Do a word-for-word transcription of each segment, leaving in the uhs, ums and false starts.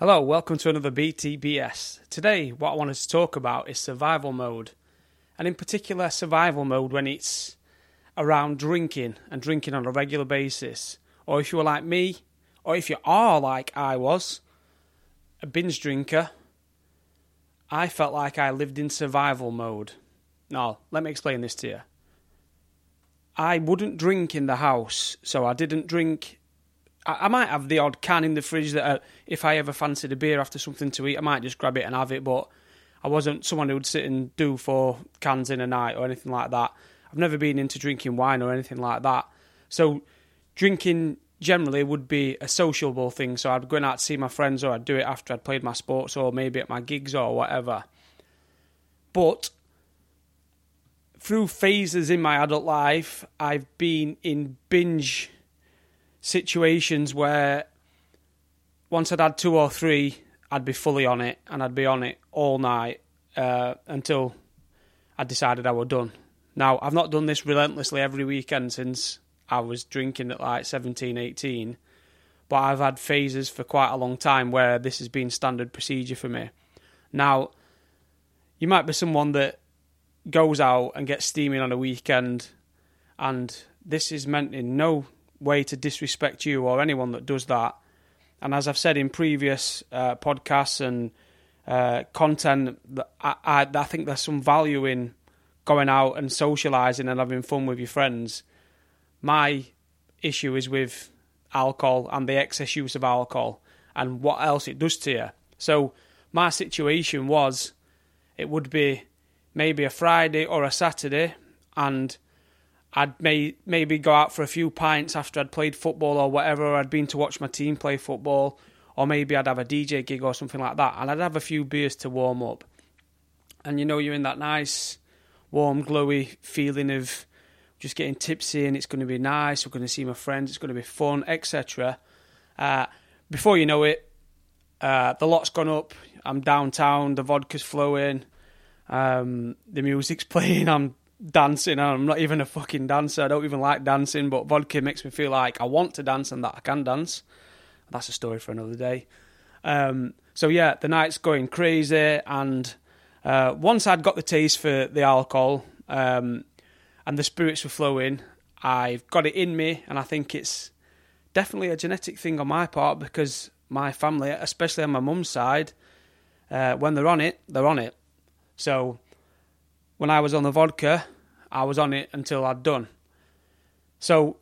Hello, welcome to another B T B S. Today, what I wanted to talk about is survival mode, and in particular, survival mode when it's around drinking and drinking on a regular basis. Or if you were like me, or if you are like I was, a binge drinker, I felt like I lived in survival mode. Now, let me explain this to you. I wouldn't drink in the house, so I didn't drink. I might have the odd can in the fridge that uh, if I ever fancied a beer after something to eat, I might just grab it and have it, but I wasn't someone who would sit and do four cans in a night or anything like that. I've never been into drinking wine or anything like that. So drinking generally would be a sociable thing, so I'd go out to see my friends or I'd do it after I'd played my sports or maybe at my gigs or whatever. But through phases in my adult life, I've been in binge situations where once I'd had two or three, I'd be fully on it and I'd be on it all night uh, until I decided I were done. Now, I've not done this relentlessly every weekend since I was drinking at like seventeen, eighteen, but I've had phases for quite a long time where this has been standard procedure for me. Now, you might be someone that goes out and gets steaming on a weekend, and this is meant in no way to disrespect you or anyone that does that. And as I've said in previous uh, podcasts and uh, content, I, I, I think there's some value in going out and socialising and having fun with your friends. My issue is with alcohol and the excess use of alcohol and what else it does to you. So my situation was, it would be maybe a Friday or a Saturday, and I'd may, maybe go out for a few pints after I'd played football or whatever, or I'd been to watch my team play football, or maybe I'd have a D J gig or something like that, and I'd have a few beers to warm up. And you know, you're in that nice, warm, glowy feeling of just getting tipsy and it's going to be nice, we're going to see my friends, it's going to be fun, et cetera. Uh, before you know it, uh, the lot's gone up, I'm downtown, the vodka's flowing, um, the music's playing, I'm dancing. I'm not even a fucking dancer. I don't even like dancing, but vodka makes me feel like I want to dance and that I can dance. That's a story for another day. Um, so yeah, the night's going crazy, and uh, once I'd got the taste for the alcohol um, and the spirits were flowing, I've got it in me, and I think it's definitely a genetic thing on my part, because my family, especially on my mum's side, uh, when they're on it, they're on it. So when I was on the vodka, I was on it until I'd done. So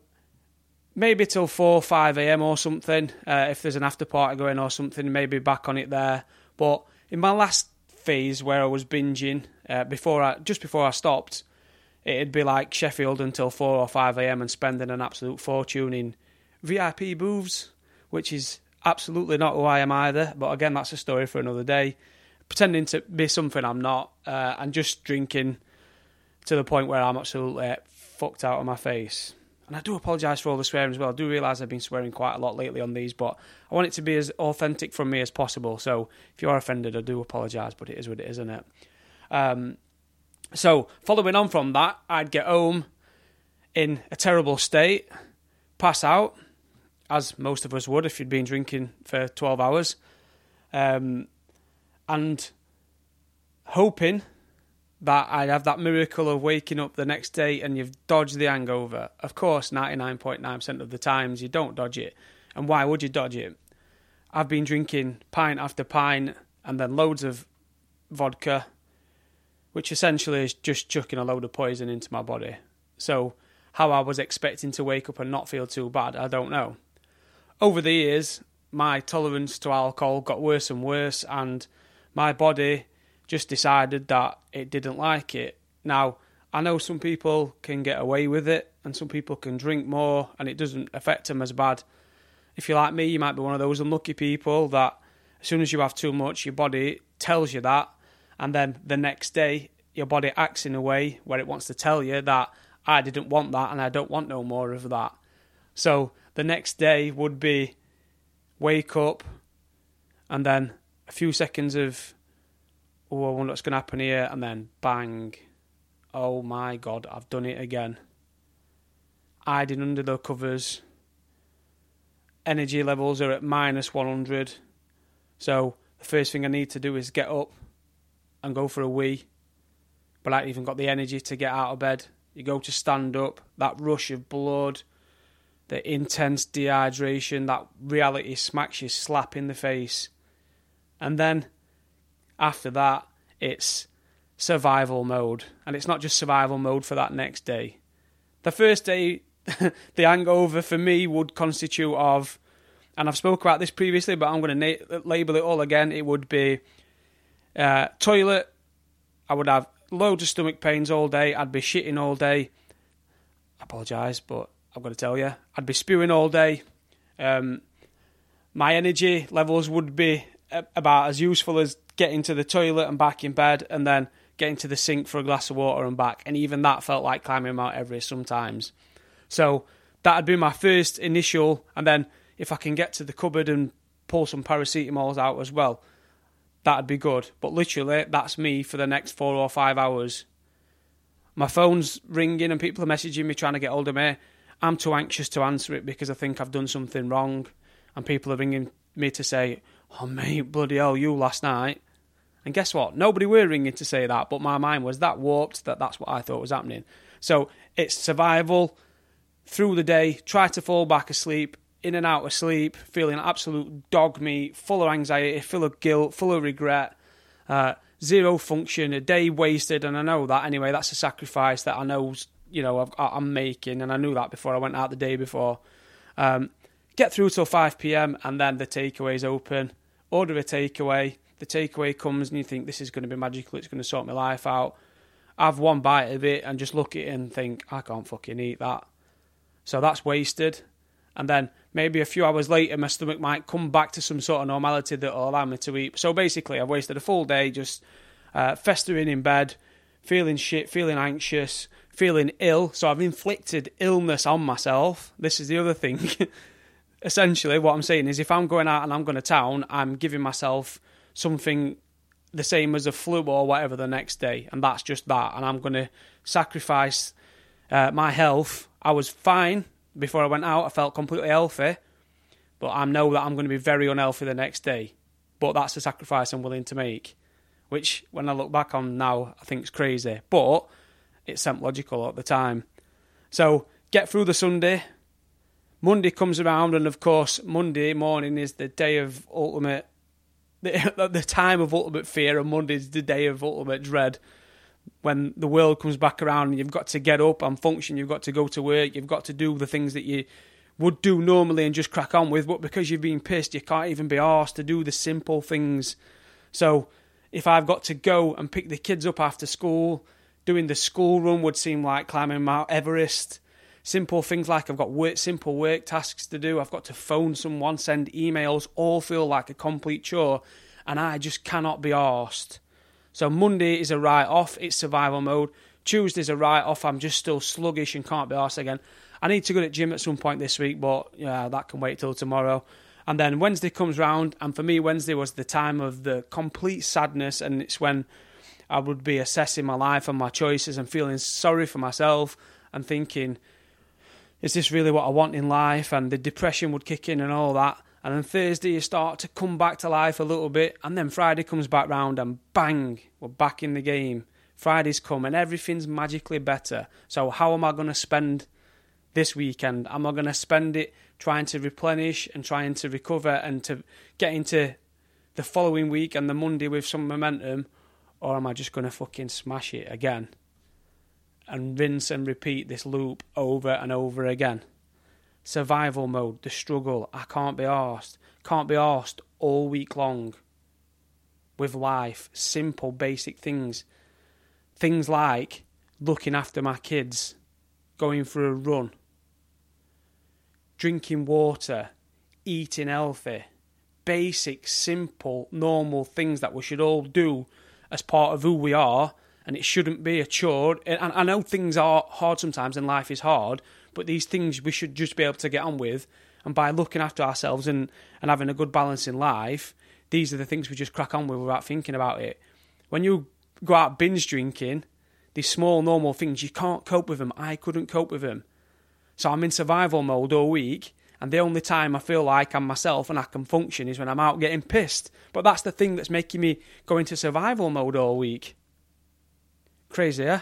maybe till four, five a.m. or something, uh, if there's an after party going or something, maybe back on it there. But in my last phase where I was binging, uh, before I, just before I stopped, it'd be like Sheffield until four or five a.m. and spending an absolute fortune in V I P booths, which is absolutely not who I am either. But again, that's a story for another day. Pretending to be something I'm not, uh, and just drinking to the point where I'm absolutely fucked out of my face. And I do apologise for all the swearing as well. I do realise I've been swearing quite a lot lately on these, but I want it to be as authentic from me as possible. So if you are offended, I do apologise, but it is what it is, isn't it? Um, so following on from that, I'd get home in a terrible state, pass out, as most of us would if you'd been drinking for twelve hours. Um... And hoping that I'd have that miracle of waking up the next day and you've dodged the hangover. Of course, ninety-nine point nine percent of the times you don't dodge it. And why would you dodge it? I've been drinking pint after pint and then loads of vodka, which essentially is just chucking a load of poison into my body. So how I was expecting to wake up and not feel too bad, I don't know. Over the years, my tolerance to alcohol got worse and worse, and my body just decided that it didn't like it. Now, I know some people can get away with it and some people can drink more and it doesn't affect them as bad. If you're like me, you might be one of those unlucky people that as soon as you have too much, your body tells you that, and then the next day your body acts in a way where it wants to tell you that I didn't want that and I don't want no more of that. So the next day would be wake up and then a few seconds of, oh, I wonder what's going to happen here, and then bang. Oh my God, I've done it again. Hiding under the covers. Energy levels are at minus one hundred. So the first thing I need to do is get up and go for a wee, but I ain't even got the energy to get out of bed. You go to stand up, that rush of blood, the intense dehydration, that reality smacks you slap in the face. And then after that, it's survival mode. And it's not just survival mode for that next day. The first day, the hangover for me would constitute of, and I've spoke about this previously, but I'm going to na- label it all again. It would be uh, toilet. I would have loads of stomach pains all day. I'd be shitting all day. I apologise, but I've got to tell you, I'd be spewing all day. Um, my energy levels would be about as useful as getting to the toilet and back in bed, and then getting to the sink for a glass of water and back. And even that felt like climbing Mount Everest sometimes. So that'd be my first initial, and then if I can get to the cupboard and pull some paracetamols out as well, that'd be good. But literally, that's me for the next four or five hours. My phone's ringing and people are messaging me trying to get hold of me. I'm too anxious to answer it because I think I've done something wrong. And people are ringing me to say, oh mate, bloody hell, you last night. And guess what? Nobody were ringing to say that, but my mind was that warped that that's what I thought was happening. So it's survival through the day, try to fall back asleep, in and out of sleep, feeling absolute dog meat, full of anxiety, full of guilt, full of regret, uh, zero function, a day wasted. And I know that anyway, that's a sacrifice that I know, you know, I've, I'm making. And I knew that before I went out the day before. Um, get through till five p.m. and then the takeaway's open. Order a takeaway. The takeaway comes and you think this is going to be magical, it's going to sort my life out. Have one bite of it and just look at it and think, I can't fucking eat that. So that's wasted. And then maybe a few hours later, my stomach might come back to some sort of normality that will allow me to eat. So basically, I've wasted a full day just uh, festering in bed, feeling shit, feeling anxious, feeling ill. So I've inflicted illness on myself. This is the other thing. Essentially, what I'm saying is if I'm going out and I'm going to town, I'm giving myself something the same as a flu or whatever the next day. And that's just that. And I'm going to sacrifice uh, my health. I was fine. Before I went out, I felt completely healthy, but I know that I'm going to be very unhealthy the next day. But that's the sacrifice I'm willing to make, which when I look back on now, I think is crazy. But it seemed logical at the time. So get through the Sunday. Monday comes around, and of course, Monday morning is the day of ultimate, the, the time of ultimate fear, and Monday's the day of ultimate dread. When the world comes back around and you've got to get up and function, you've got to go to work, you've got to do the things that you would do normally and just crack on with, but because you've been pissed, you can't even be arsed to do the simple things. So if I've got to go and pick the kids up after school, doing the school run would seem like climbing Mount Everest. Simple things like I've got work, simple work tasks to do, I've got to phone someone, send emails, all feel like a complete chore, and I just cannot be arsed. So Monday is a write-off, it's survival mode. Tuesday's a write-off, I'm just still sluggish and can't be arsed again. I need to go to the gym at some point this week, but yeah, that can wait till tomorrow. And then Wednesday comes round, and for me Wednesday was the time of the complete sadness, and it's when I would be assessing my life and my choices and feeling sorry for myself and thinking, is this really what I want in life? And the depression would kick in and all that. And then Thursday you start to come back to life a little bit, and then Friday comes back round and bang, we're back in the game. Friday's come and everything's magically better. So how am I going to spend this weekend? Am I going to spend it trying to replenish and trying to recover and to get into the following week and the Monday with some momentum? Or am I just going to fucking smash it again and rinse and repeat this loop over and over again? Survival mode, the struggle, I can't be arsed, can't be arsed all week long with life, simple basic things, things like looking after my kids, going for a run, drinking water, eating healthy, basic, simple, normal things that we should all do as part of who we are, and it shouldn't be a chore. And I know things are hard sometimes and life is hard, but these things we should just be able to get on with. And by looking after ourselves and, and having a good balance in life, these are the things we just crack on with without thinking about it. When you go out binge drinking, these small normal things, you can't cope with them. I couldn't cope with them. So I'm in survival mode all week And the only time I feel like I'm myself and I can function is when I'm out getting pissed. But that's the thing that's making me go into survival mode all week. Crazy, eh?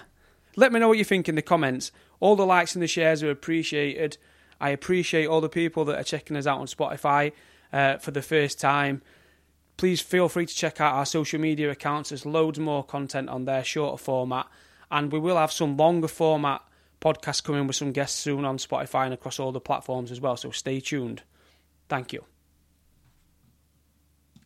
Let me know what you think in the comments. All the likes and the shares are appreciated. I appreciate all the people that are checking us out on Spotify uh, for the first time. Please feel free to check out our social media accounts. There's loads more content on there, shorter format. And we will have some longer format podcasts coming with some guests soon on Spotify and across all the platforms as well. So stay tuned. Thank you.